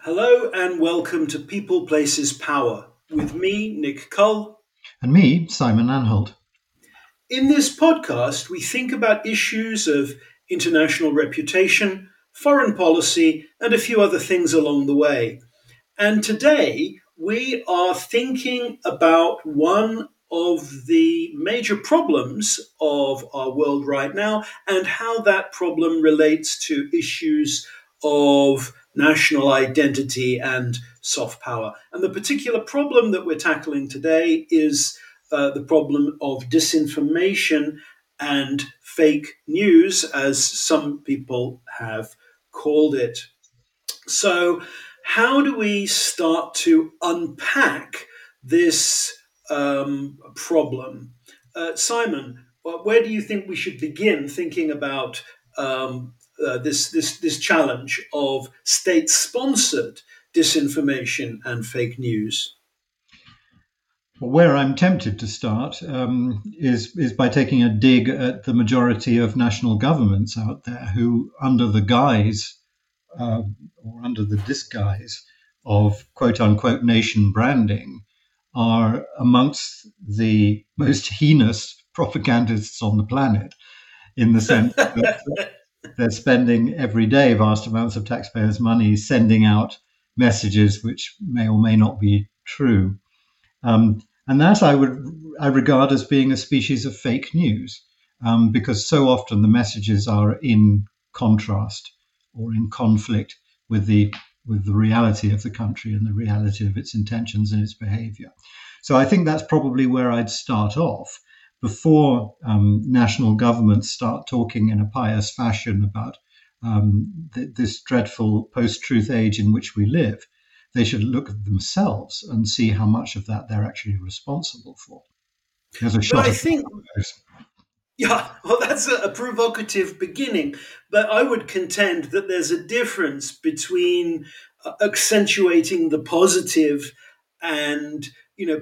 Hello and welcome to People, Places, Power, with me, Nick Cull. And me, Simon Anholt. In this podcast, we think about issues of international reputation, foreign policy, and a few other things along the way. And today, we are thinking about one of the major problems of our world right now and how that problem relates to issues of national identity and soft power. And the particular problem that we're tackling today is the problem of disinformation and fake news, as some people have called it. So how do we start to unpack this problem? Simon, where do you think we should begin thinking about this challenge of state-sponsored disinformation and fake news? Well, where I'm tempted to start is by taking a dig at the majority of national governments out there who, under the guise or under the disguise of quote-unquote nation branding, are amongst the most heinous propagandists on the planet, in the sense that they're spending every day vast amounts of taxpayers' money sending out messages which may or may not be true. And that I regard as being a species of fake news, because so often the messages are in contrast or in conflict with the reality of the country and the reality of its intentions and its behavior. So I think that's probably where I'd start off. Before national governments start talking in a pious fashion about this dreadful post-truth age in which we live, they should look at themselves and see how much of that they're actually responsible for. That's a provocative beginning, but I would contend that there's a difference between accentuating the positive and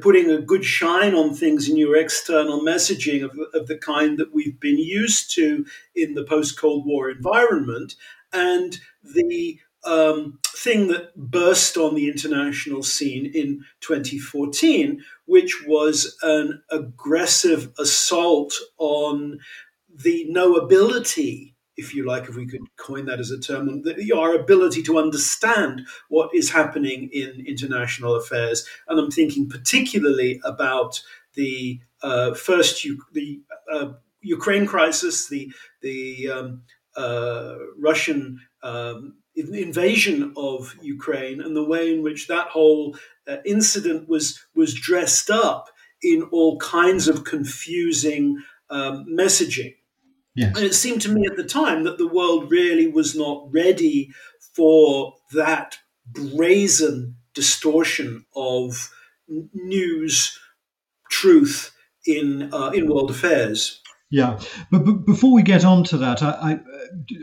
putting a good shine on things in your external messaging of the kind that we've been used to in the post-Cold War environment, and the thing that burst on the international scene in 2014, which was an aggressive assault on the knowability, if you like, if we could coin that as a term, our ability to understand what is happening in international affairs. And I'm thinking particularly about the Ukraine crisis, the Russian invasion of Ukraine, and the way in which that whole incident was dressed up in all kinds of confusing messaging. Yes. And it seemed to me at the time that the world really was not ready for that brazen distortion of news, truth in world affairs. Yeah, but before we get on to that,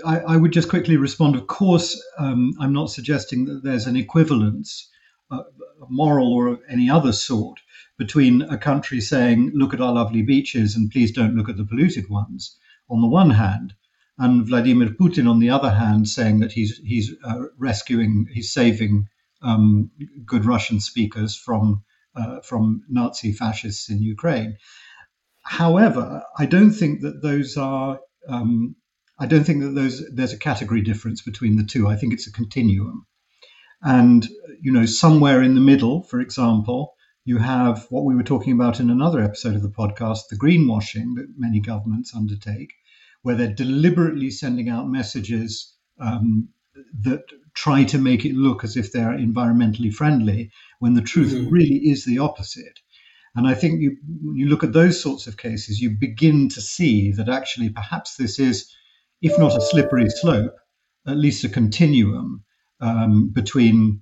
I would just quickly respond. Of course, I'm not suggesting that there's an equivalence, moral or of any other sort, between a country saying, "Look at our lovely beaches," and "Please don't look at the polluted ones," on the one hand, and Vladimir Putin on the other hand, saying that he's saving good Russian speakers from Nazi fascists in Ukraine. However, I don't think that those are there's a category difference between the two. I think it's a continuum, and somewhere in the middle, for example, you have what we were talking about in another episode of the podcast, the greenwashing that many governments undertake, where they're deliberately sending out messages that try to make it look as if they're environmentally friendly, when the truth really is the opposite. And I think you look at those sorts of cases, you begin to see that actually perhaps this is, if not a slippery slope, at least a continuum between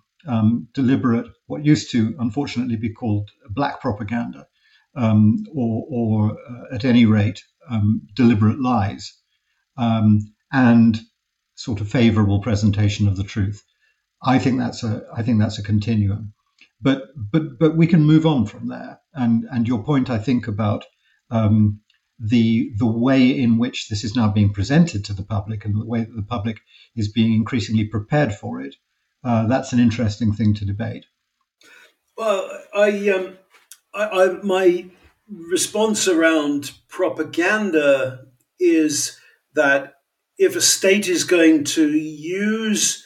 deliberate, what used to unfortunately be called black propaganda, or at any rate deliberate lies, and sort of favourable presentation of the truth. I think that's a continuum, but we can move on from there. And your point, I think, about the way in which this is now being presented to the public and the way that the public is being increasingly prepared for it, that's an interesting thing to debate. Well, I my response around propaganda is that if a state is going to use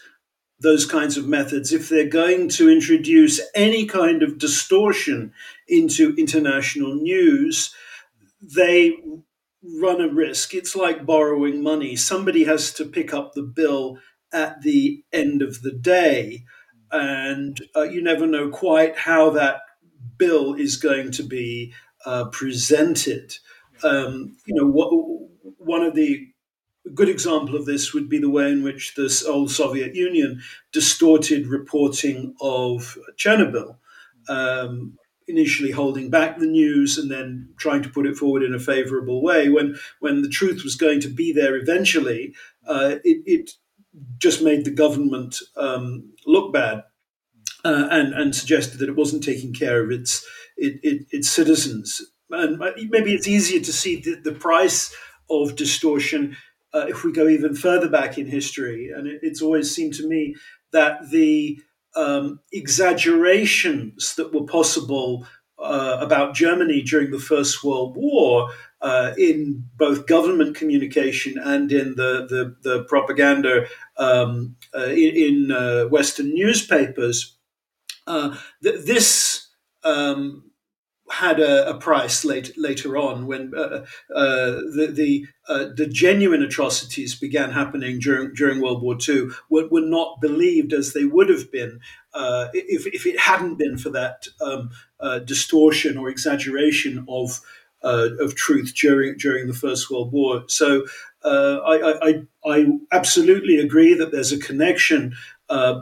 those kinds of methods, if they're going to introduce any kind of distortion into international news, they run a risk. It's like borrowing money. Somebody has to pick up the bill at the end of the day, and you never know quite how that bill is going to be presented. One of the good example of this would be the way in which the old Soviet Union distorted reporting of Chernobyl, initially holding back the news and then trying to put it forward in a favorable way. When the truth was going to be there eventually, it just made the government look bad and suggested that it wasn't taking care of its citizens. And maybe it's easier to see the price of distortion if we go even further back in history. And it's always seemed to me that the exaggerations that were possible about Germany during the First World War in both government communication and in the propaganda in Western newspapers, this had a price later on when the genuine atrocities began happening during World War II were not believed as they would have been if it hadn't been for that distortion or exaggeration of truth during the First World War. So I absolutely agree that there's a connection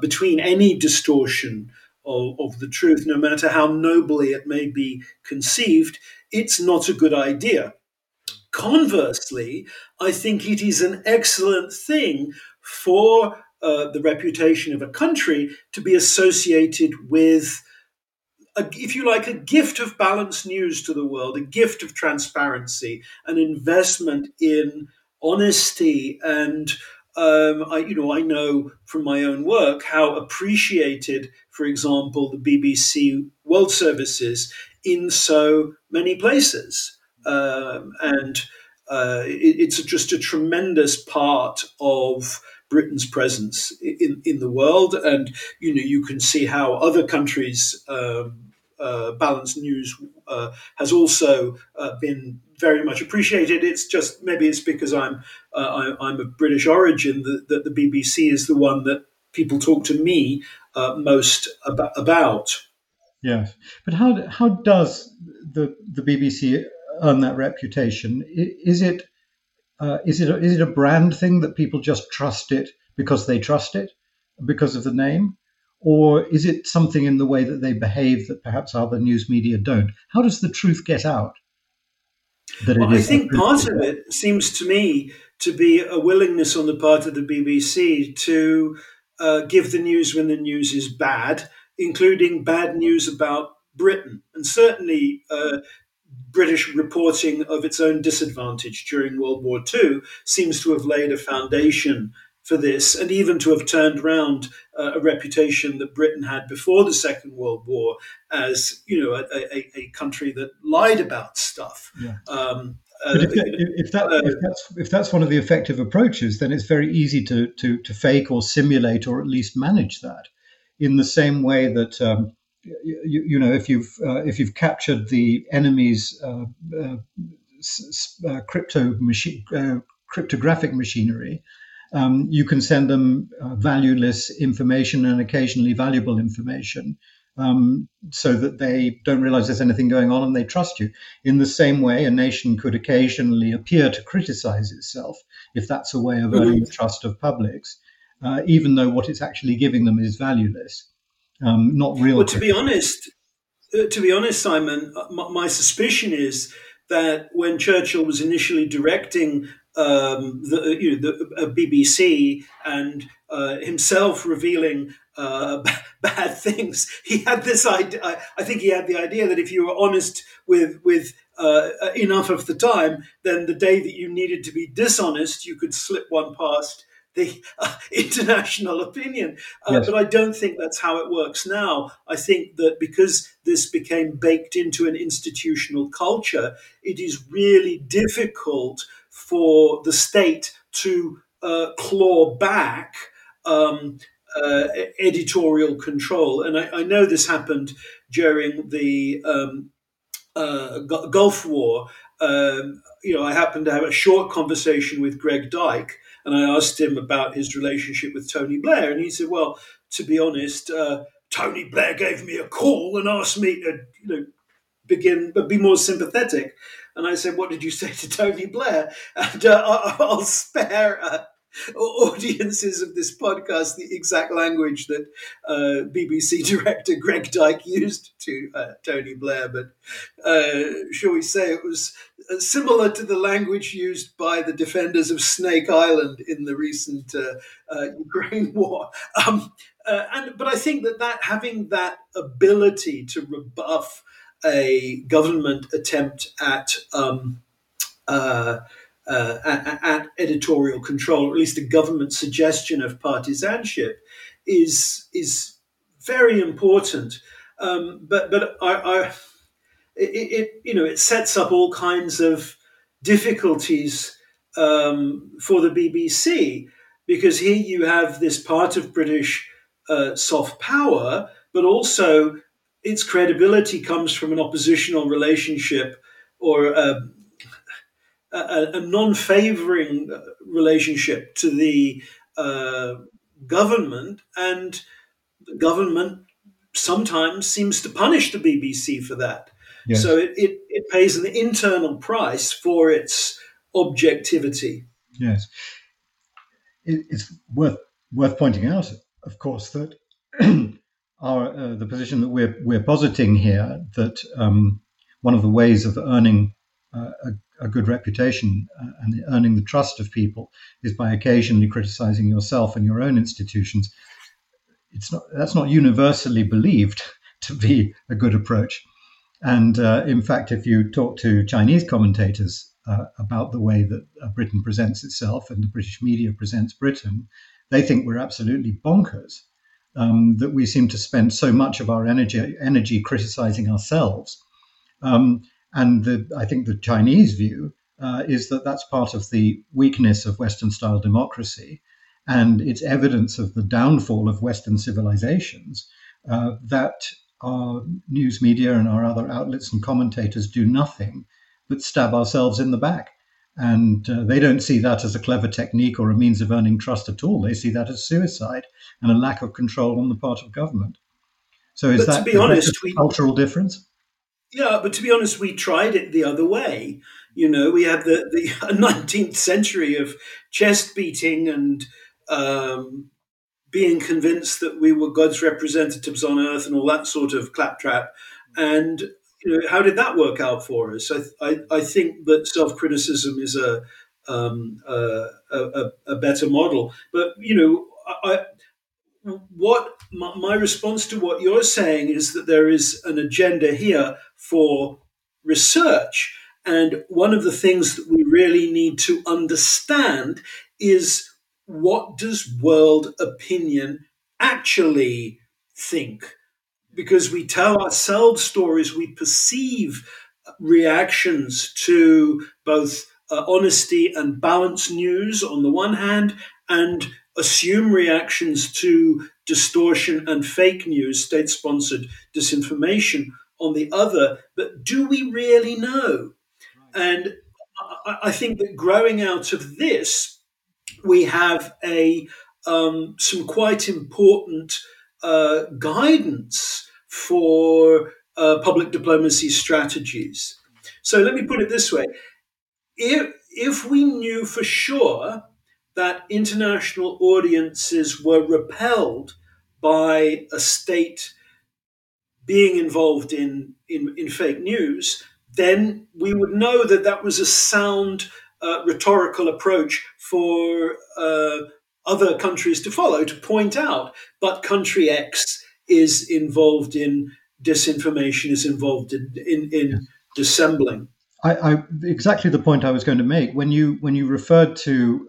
between any distortion of the truth, no matter how nobly it may be conceived. It's not a good idea. Conversely, I think it is an excellent thing for the reputation of a country to be associated with, if you like, a gift of balanced news to the world, a gift of transparency, an investment in honesty. And I know from my own work how appreciated, for example, the BBC World Service is in so many places. It's just a tremendous part of Britain's presence in the world. And, you can see how other countries' balanced news has also been very much appreciated. It's just maybe it's because I'm of British origin that the BBC is the one that people talk to me most about. Yes, but how does the BBC earn that reputation? Is it a brand thing that people just trust it because they trust it because of the name, or is it something in the way that they behave that perhaps other news media don't? How does the truth get out? Well, I think part of it seems to me to be a willingness on the part of the BBC to give the news when the news is bad, including bad news about Britain, and certainly British reporting of its own disadvantage during World War II seems to have laid a foundation for this, and even to have turned round a reputation that Britain had before the Second World War as, a country that lied about stuff. Yeah. If that's one of the effective approaches, then it's very easy to fake or simulate or at least manage that, in the same way that if you've captured the enemy's cryptographic machinery. You can send them valueless information and occasionally valuable information so that they don't realize there's anything going on and they trust you. In the same way, a nation could occasionally appear to criticize itself if that's a way of earning the trust of publics, even though what it's actually giving them is valueless, not real. Well, to be honest, Simon, my suspicion is that when Churchill was initially directing the BBC and himself revealing bad things, he had this idea. I think he had the idea that if you were honest with enough of the time, then the day that you needed to be dishonest, you could slip one past the international opinion. Yes. But I don't think that's how it works now. I think that because this became baked into an institutional culture, it is really difficult for the state to claw back editorial control. And I know this happened during the Gulf War. I happened to have a short conversation with Greg Dyke, and I asked him about his relationship with Tony Blair. And he said, well, to be honest, Tony Blair gave me a call and asked me to, be more sympathetic. And I said, what did you say to Tony Blair? And I'll spare audiences of this podcast the exact language that BBC director Greg Dyke used to Tony Blair, but shall we say it was similar to the language used by the defenders of Snake Island in the recent Ukraine war. But I think that having that ability to rebuff a government attempt at editorial control, or at least a government suggestion of partisanship, is very important. But it sets up all kinds of difficulties for the BBC, because here you have this part of British soft power, but also its credibility comes from an oppositional relationship or a non-favouring relationship to the government, and the government sometimes seems to punish the BBC for that. Yes. So it pays an internal price for its objectivity. Yes. It's worth pointing out, of course, that the position that we're positing here, that one of the ways of earning a good reputation and earning the trust of people is by occasionally criticizing yourself and your own institutions. That's not universally believed to be a good approach. And in fact, if you talk to Chinese commentators about the way that Britain presents itself and the British media presents Britain, they think we're absolutely bonkers, that we seem to spend so much of our energy criticizing ourselves. I think the Chinese view is that that's part of the weakness of Western-style democracy, and it's evidence of the downfall of Western civilizations that our news media and our other outlets and commentators do nothing but stab ourselves in the back. And they don't see that as a clever technique or a means of earning trust at all. They see that as suicide and a lack of control on the part of government. So is that a cultural difference? Yeah, but to be honest, we tried it the other way. We had the 19th century of chest beating and being convinced that we were God's representatives on earth and all that sort of claptrap. And how did that work out for us? I think that self-criticism is a better model. But my response to what you're saying is that there is an agenda here for research. And one of the things that we really need to understand is, what does world opinion actually think? Because we tell ourselves stories, we perceive reactions to both honesty and balanced news on the one hand, and assume reactions to distortion and fake news, state-sponsored disinformation on the other, but do we really know? Right. And I think that growing out of this, we have some quite important guidance for public diplomacy strategies. So let me put it this way. If we knew for sure that international audiences were repelled by a state being involved in fake news, then we would know that that was a sound rhetorical approach for other countries to follow, to point out, but country X is involved in disinformation, is involved in dissembling. Exactly the point I was going to make. When you referred to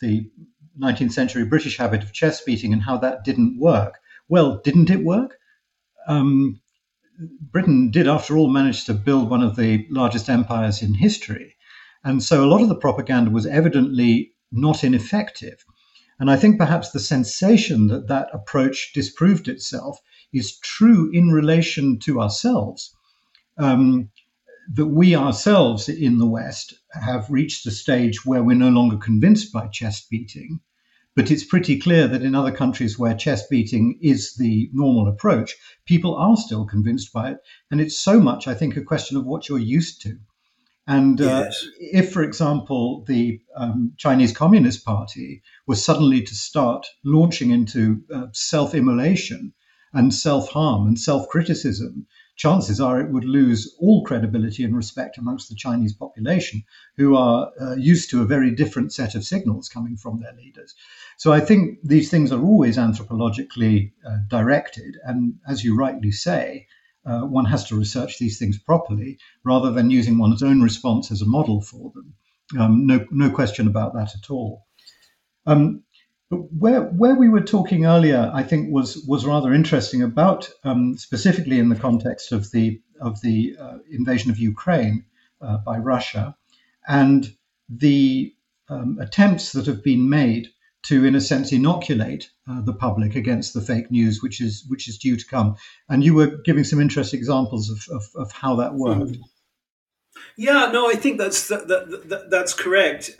the 19th century British habit of chest beating and how that didn't work. Well, didn't it work? Britain did, after all, manage to build one of the largest empires in history. And so a lot of the propaganda was evidently not ineffective. And I think perhaps the sensation that that approach disproved itself is true in relation to ourselves, that we ourselves in the West have reached a stage where we're no longer convinced by chest beating, but it's pretty clear that in other countries where chest beating is the normal approach, people are still convinced by it. And it's so much, I think, a question of what you're used to. And yes. If, for example, the Chinese Communist Party was suddenly to start launching into self-immolation and self-harm and self-criticism, chances are it would lose all credibility and respect amongst the Chinese population, who are used to a very different set of signals coming from their leaders. So I think these things are always anthropologically directed. And as you rightly say, one has to research these things properly rather than using one's own response as a model for them. No question about that at all. But where we were talking earlier, I think, was rather interesting about specifically in the context of the invasion of Ukraine by Russia and the attempts that have been made to, in a sense, inoculate the public against the fake news, which is due to come. And you were giving some interesting examples of how that worked. Yeah, no, I think that's correct.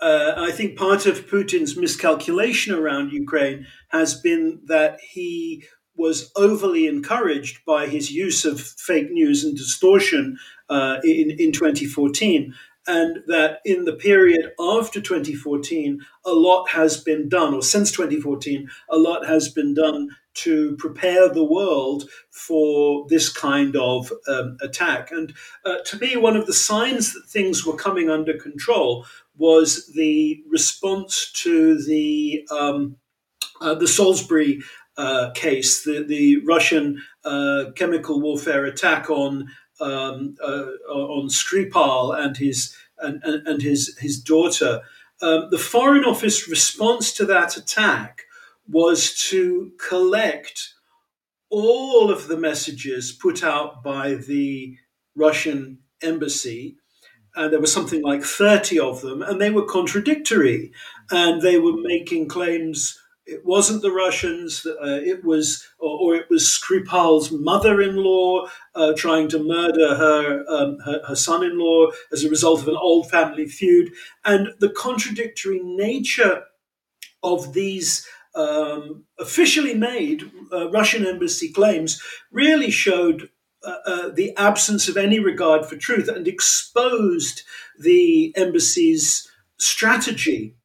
I think part of Putin's miscalculation around Ukraine has been that he was overly encouraged by his use of fake news and distortion in 2014, and that in the period after 2014, a lot has been done, or since 2014, a lot has been done to prepare the world for this kind of attack. And to me, one of the signs that things were coming under control was the response to the Salisbury case, the Russian chemical warfare attack on Skripal and his daughter. The Foreign Office response to that attack was to collect all of the messages put out by the Russian embassy. And there were something like 30 of them, and they were contradictory. And they were making claims it wasn't the Russians, it was Skripal's mother-in-law trying to murder her son-in-law as a result of an old family feud. And the contradictory nature of these officially made Russian embassy claims really showed the absence of any regard for truth and exposed the embassy's strategy.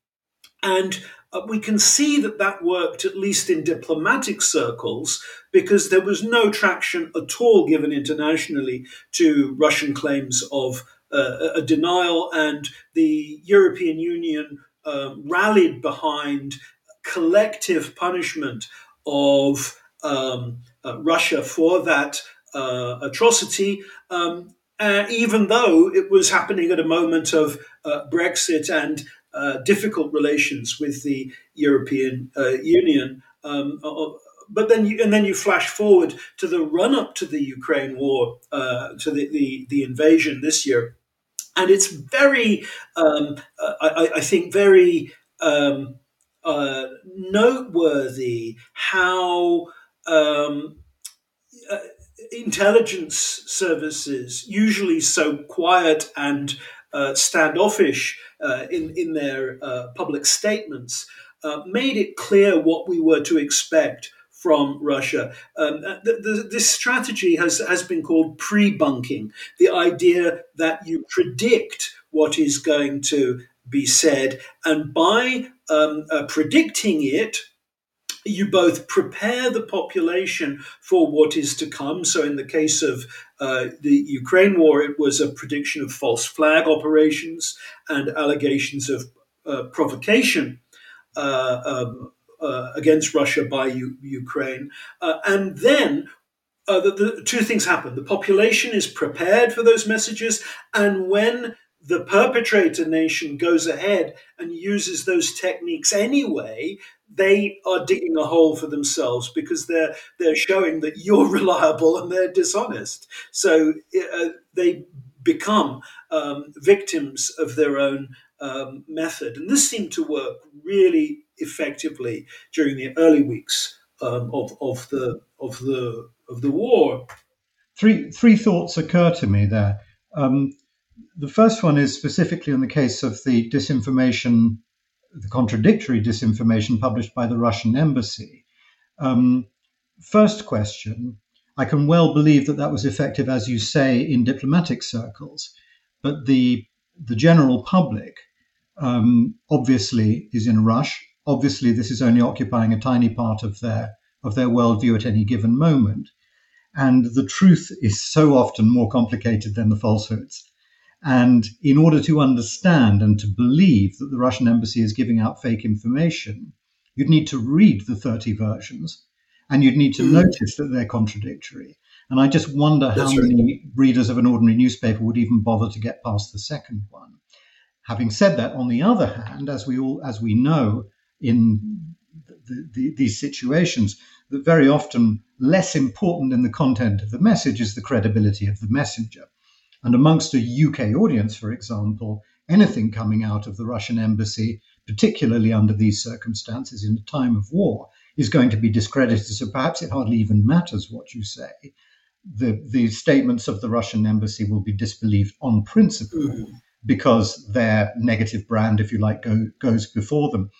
And we can see that worked, at least in diplomatic circles, because there was no traction at all given internationally to Russian claims of a denial, and the European Union rallied behind collective punishment of Russia for that atrocity, even though it was happening at a moment of Brexit and difficult relations with the European Union. But then you flash forward to the run-up to the Ukraine war, to the invasion this year, and it's very, I think, very noteworthy how intelligence services, usually so quiet and standoffish in their public statements, made it clear what we were to expect from Russia. This strategy has been called pre-bunking, the idea that you predict what is going to be said, and by predicting it, you both prepare the population for what is to come. So in the case of the Ukraine war, it was a prediction of false flag operations and allegations of provocation against Russia by Ukraine. And then the two things happen. The population is prepared for those messages, and when the perpetrator nation goes ahead and uses those techniques anyway, they are digging a hole for themselves because they're showing that you're reliable and they're dishonest. So they become victims of their own method. And this seemed to work really effectively during the early weeks of the war. Three thoughts occur to me there. The first one is specifically on the case of the disinformation, the contradictory disinformation published by the Russian embassy. First question, I can well believe that that was effective, as you say, in diplomatic circles, but the general public obviously is in a rush. Obviously, this is only occupying a tiny part of their worldview at any given moment. And the truth is so often more complicated than the falsehoods. And in order to understand and to believe that the Russian embassy is giving out fake information, you'd need to read the 30 versions and you'd need to notice that they're contradictory. And I just wonder how many readers of an ordinary newspaper would even bother to get past the second one. Having said that, on the other hand, as we know in these situations, that very often less important than the content of the message is the credibility of the messenger. And amongst a UK audience, for example, anything coming out of the Russian embassy, particularly under these circumstances in a time of war, is going to be discredited. So perhaps it hardly even matters what you say. The statements of the Russian embassy will be disbelieved on principle because their negative brand, if you like, goes before them.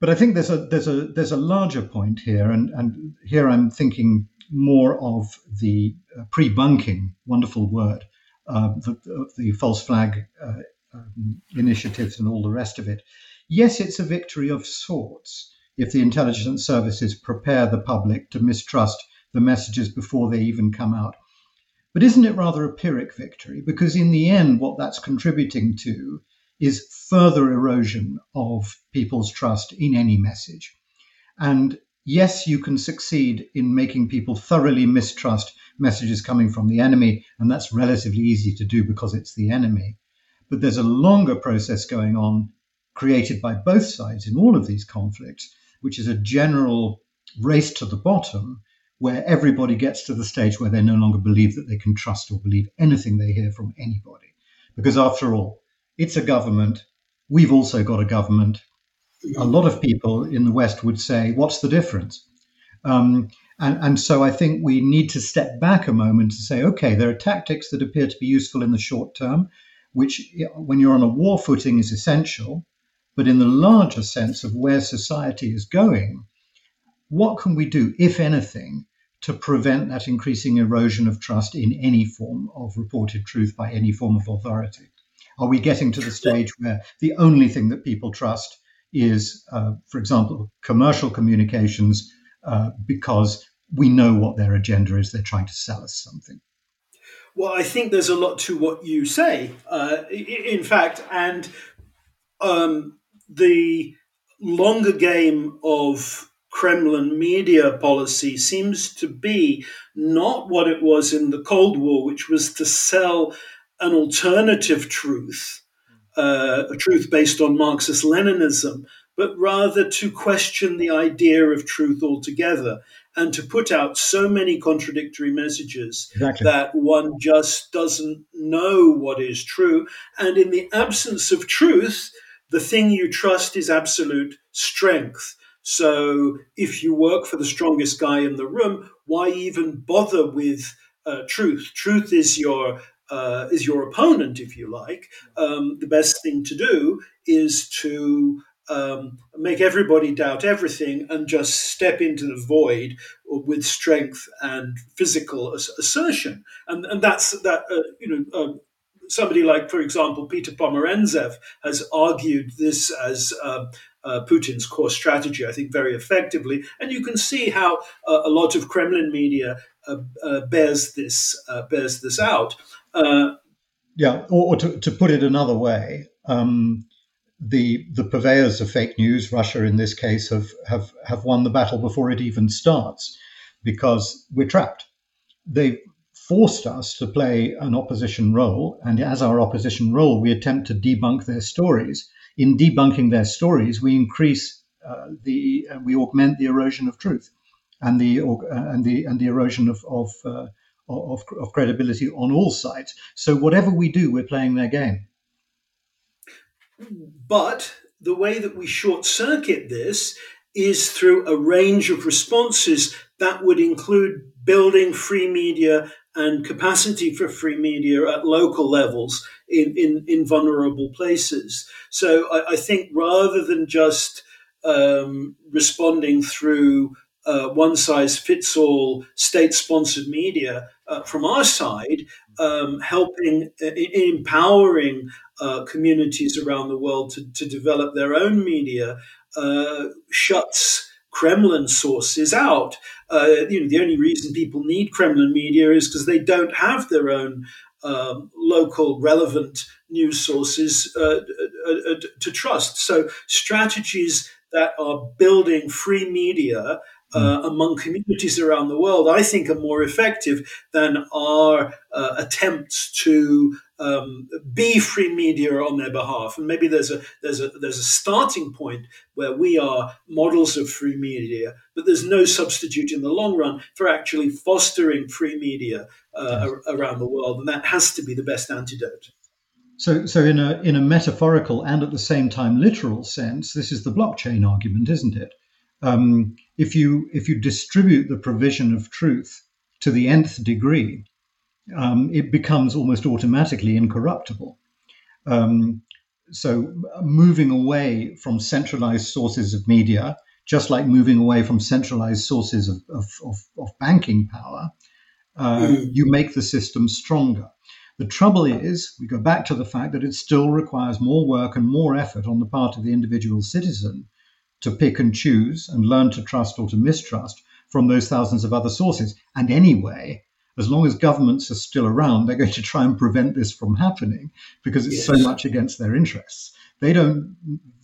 But I think there's a larger point here, and here I'm thinking more of the pre-bunking, wonderful word, the false flag initiatives and all the rest of it. Yes, it's a victory of sorts if the intelligence services prepare the public to mistrust the messages before they even come out. But isn't it rather a Pyrrhic victory? Because in the end, what that's contributing to is further erosion of people's trust in any message. And yes, you can succeed in making people thoroughly mistrust messages coming from the enemy, and that's relatively easy to do because it's the enemy. But there's a longer process going on created by both sides in all of these conflicts, which is a general race to the bottom where everybody gets to the stage where they no longer believe that they can trust or believe anything they hear from anybody. Because after all, it's a government. We've also got a government. A lot of people in the West would say, what's the difference? And so I think we need to step back a moment to say, okay, there are tactics that appear to be useful in the short term, which when you're on a war footing is essential. But in the larger sense of where society is going, what can we do, if anything, to prevent that increasing erosion of trust in any form of reported truth by any form of authority? Are we getting to the stage where the only thing that people trust is, for example, commercial communications, because we know what their agenda is, they're trying to sell us something? Well, I think there's a lot to what you say, in fact, and the longer game of Kremlin media policy seems to be not what it was in the Cold War, which was to sell an alternative truth, a truth based on Marxist-Leninism, but rather to question the idea of truth altogether and to put out so many contradictory messages that one just doesn't know what is true. And in the absence of truth, the thing you trust is absolute strength. So if you work for the strongest guy in the room, why even bother with truth? Truth is your opponent, if you like. The best thing to do is to make everybody doubt everything and just step into the void with strength and physical assertion. And that's that. Somebody like, for example, Peter Pomerantsev has argued this as Putin's core strategy, I think, very effectively. And you can see how a lot of Kremlin media bears this out. Or to put it another way, the purveyors of fake news, Russia in this case, have won the battle before it even starts, because we're trapped. They've forced us to play an opposition role, and as our opposition role, we attempt to debunk their stories. In debunking their stories, we increase we augment the erosion of truth and the erosion of credibility on all sides. So whatever we do, we're playing their game. But the way that we short circuit this is through a range of responses that would include building free media and capacity for free media at local levels in vulnerable places. So I think rather than just responding through one-size-fits-all state-sponsored media from our side, helping, empowering communities around the world to develop their own media shuts Kremlin sources out. The only reason people need Kremlin media is because they don't have their own local relevant news sources to trust. So strategies that are building free media among communities around the world, I think, are more effective than our attempts to be free media on their behalf. And maybe there's a starting point where we are models of free media, but there's no substitute in the long run for actually fostering free media around the world, and that has to be the best antidote. So in a metaphorical and at the same time literal sense, this is the blockchain argument, isn't it? If you distribute the provision of truth to the nth degree, it becomes almost automatically incorruptible. So moving away from centralized sources of media, just like moving away from centralized sources of banking power, you make the system stronger. The trouble is, we go back to the fact that it still requires more work and more effort on the part of the individual citizen to pick and choose and learn to trust or to mistrust from those thousands of other sources. And anyway, as long as governments are still around, they're going to try and prevent this from happening because it's so much against their interests.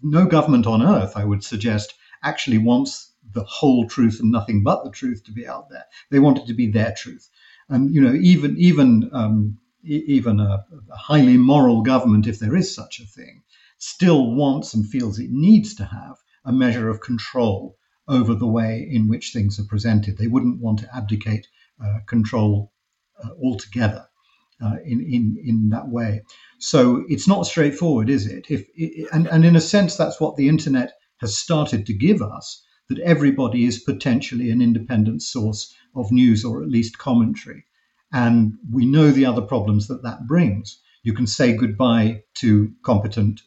No government on earth, I would suggest, actually wants the whole truth and nothing but the truth to be out there. They want it to be their truth. And, even a highly moral government, if there is such a thing, still wants and feels it needs to have a measure of control over the way in which things are presented. They wouldn't want to abdicate control altogether in that way. So it's not straightforward, is it? And in a sense, that's what the internet has started to give us, that everybody is potentially an independent source of news or at least commentary. And we know the other problems that brings. You can say goodbye to competent,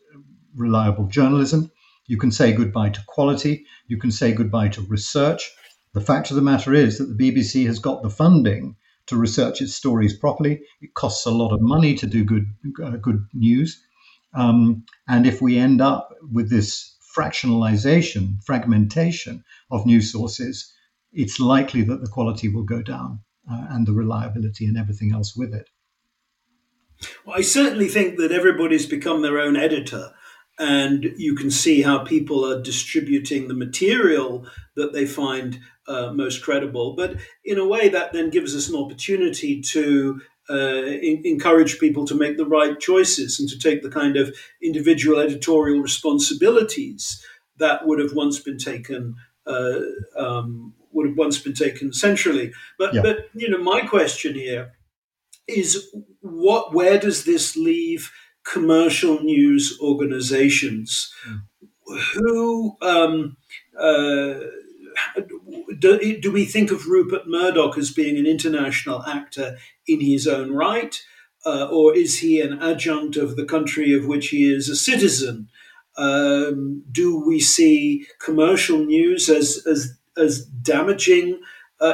reliable journalism. You can say goodbye to quality. You can say goodbye to research. The fact of the matter is that the BBC has got the funding to research its stories properly. It costs a lot of money to do good news. And if we end up with this fragmentation of news sources, it's likely that the quality will go down. And the reliability and everything else with it. Well, I certainly think that everybody's become their own editor, and you can see how people are distributing the material that they find most credible. But in a way, that then gives us an opportunity to encourage people to make the right choices and to take the kind of individual editorial responsibilities that would have once been taken centrally. But my question here is where does this leave commercial news organizations? Who do we think of Rupert Murdoch as being an international actor in his own right, or is he an adjunct of the country of which he is a citizen? Do we see commercial news as damaging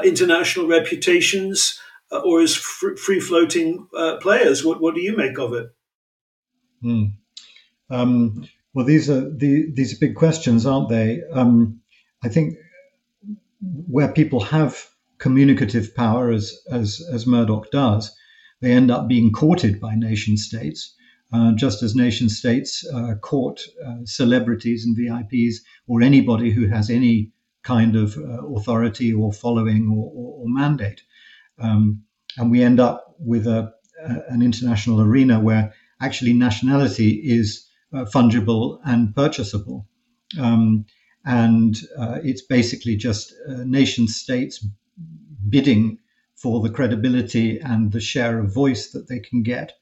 international reputations or as free-floating players? What do you make of it? Well, these are big questions, aren't they? I think where people have communicative power, as Murdoch does, they end up being courted by nation states, just as nation states court celebrities and VIPs or anybody who has any kind of authority or following or mandate. and we end up with an international arena where actually nationality is fungible and purchasable. And it's basically just nation states bidding for the credibility and the share of voice that they can get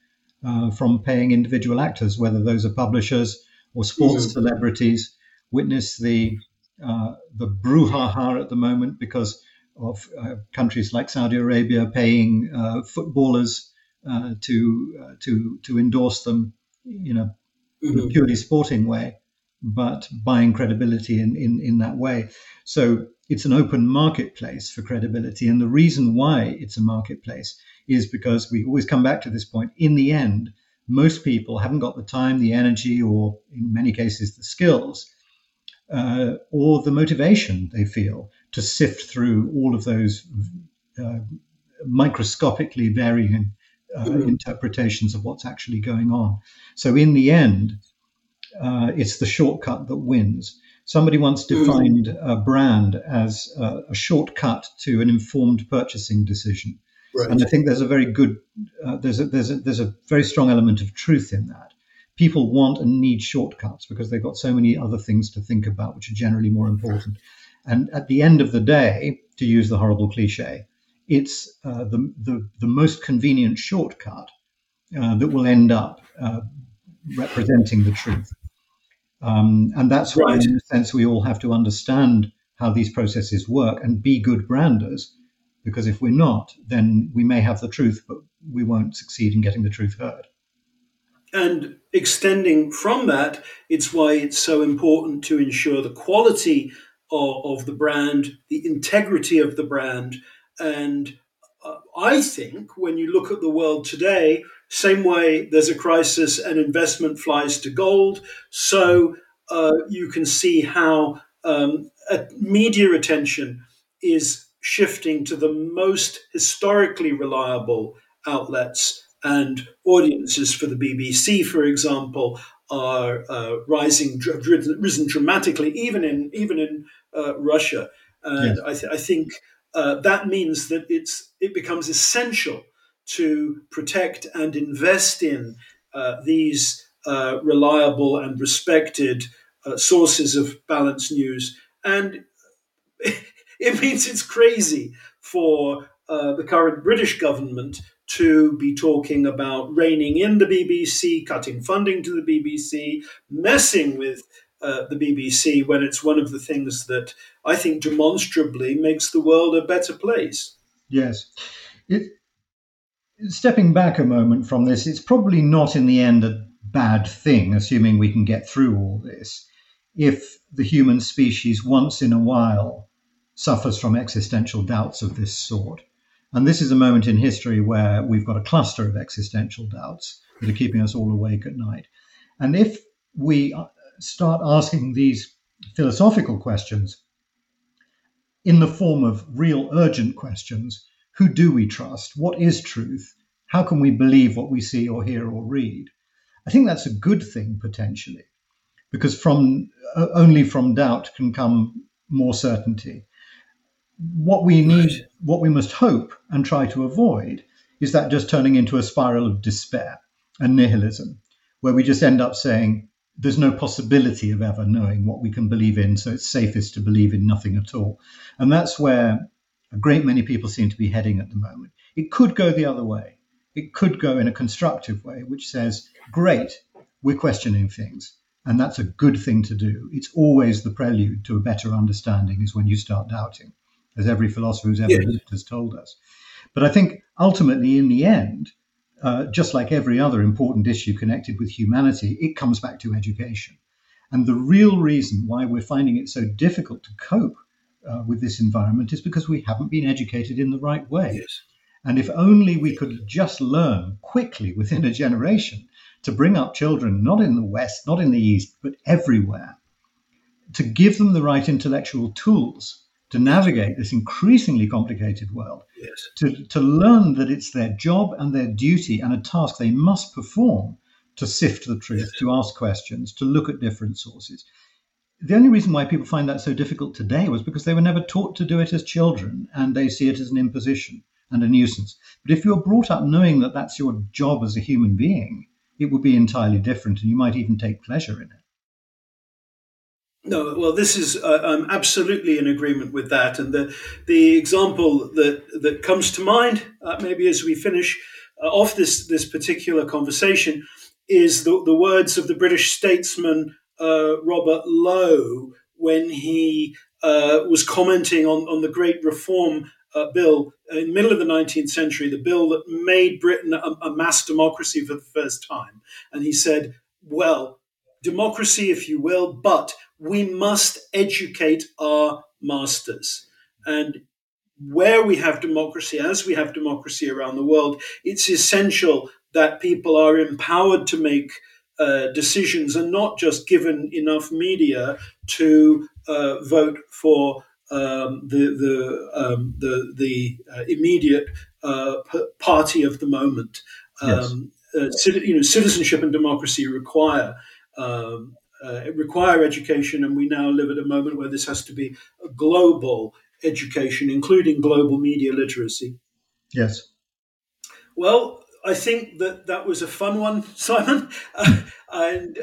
from paying individual actors, whether those are publishers or sports celebrities. Witness the brouhaha at the moment because of countries like Saudi Arabia paying footballers to endorse them in a purely sporting way, but buying credibility in that way. So it's an open marketplace for credibility. And the reason why it's a marketplace is because we always come back to this point. In the end, most people haven't got the time, the energy, or in many cases, the skills or the motivation they feel to sift through all of those microscopically varying interpretations of what's actually going on. So in the end, it's the shortcut that wins. Somebody once defined a brand as a shortcut to an informed purchasing decision, right. And I think there's a very good, there's a very strong element of truth in that. People want and need shortcuts because they've got so many other things to think about, which are generally more important. And at the end of the day, to use the horrible cliche, it's the most convenient shortcut that will end up representing the truth. And that's why, in a sense, we all have to understand how these processes work and be good branders, because if we're not, then we may have the truth, but we won't succeed in getting the truth heard. And extending from that, it's why it's so important to ensure the quality of the brand, the integrity of the brand. And I think when you look at the world today, same way there's a crisis and investment flies to gold, so you can see how media attention is shifting to the most historically reliable outlets, and audiences for the BBC, for example, are risen dramatically, even in Russia. And yes. I think that means that it becomes essential to protect and invest in these reliable and respected sources of balanced news. And it means it's crazy for the current British government to be talking about reining in the BBC, cutting funding to the BBC, messing with the BBC, when it's one of the things that I think demonstrably makes the world a better place. Yes. Stepping back a moment from this, it's probably not in the end a bad thing, assuming we can get through all this, if the human species once in a while suffers from existential doubts of this sort. And this is a moment in history where we've got a cluster of existential doubts that are keeping us all awake at night. And if we start asking these philosophical questions in the form of real urgent questions, who do we trust? What is truth? How can we believe what we see or hear or read? I think that's a good thing potentially, because only from doubt can come more certainty. What we need, what we must hope and try to avoid, is that just turning into a spiral of despair and nihilism, where we just end up saying there's no possibility of ever knowing what we can believe in, so it's safest to believe in nothing at all. And that's where a great many people seem to be heading at the moment. It could go the other way. It could go in a constructive way, which says, great, we're questioning things. And that's a good thing to do. It's always the prelude to a better understanding is when you start doubting, as every philosopher who's ever lived has told us. But I think ultimately in the end, just like every other important issue connected with humanity, it comes back to education. And the real reason why we're finding it so difficult to cope with this environment is because we haven't been educated in the right way. Yes. And if only we could just learn quickly within a generation to bring up children, not in the West, not in the East, but everywhere, to give them the right intellectual tools to navigate this increasingly complicated world, yes. to learn that it's their job and their duty and a task they must perform to sift the truth, yes. to ask questions, to look at different sources. The only reason why people find that so difficult today was because they were never taught to do it as children, and they see it as an imposition and a nuisance. But if you're brought up knowing that that's your job as a human being, it would be entirely different, and you might even take pleasure in it. No, well, this is I'm absolutely in agreement with that. And the example that comes to mind, maybe as we finish off this particular conversation, is the words of the British statesman Robert Lowe when he was commenting on the Great Reform Bill in the middle of the 19th century, the bill that made Britain a mass democracy for the first time. And he said, well, democracy, if you will, but we must educate our masters. And where we have democracy, as we have democracy around the world, it's essential that people are empowered to make decisions and not just given enough media to vote for the immediate party of the moment. Yes. Citizenship and democracy require education, and we now live at a moment where this has to be a global education, including global media literacy. Yes. Well, I think that was a fun one, Simon. And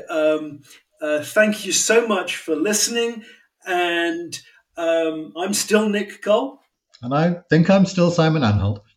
thank you so much for listening. And I'm still Nick Cull. And I think I'm still Simon Anholt.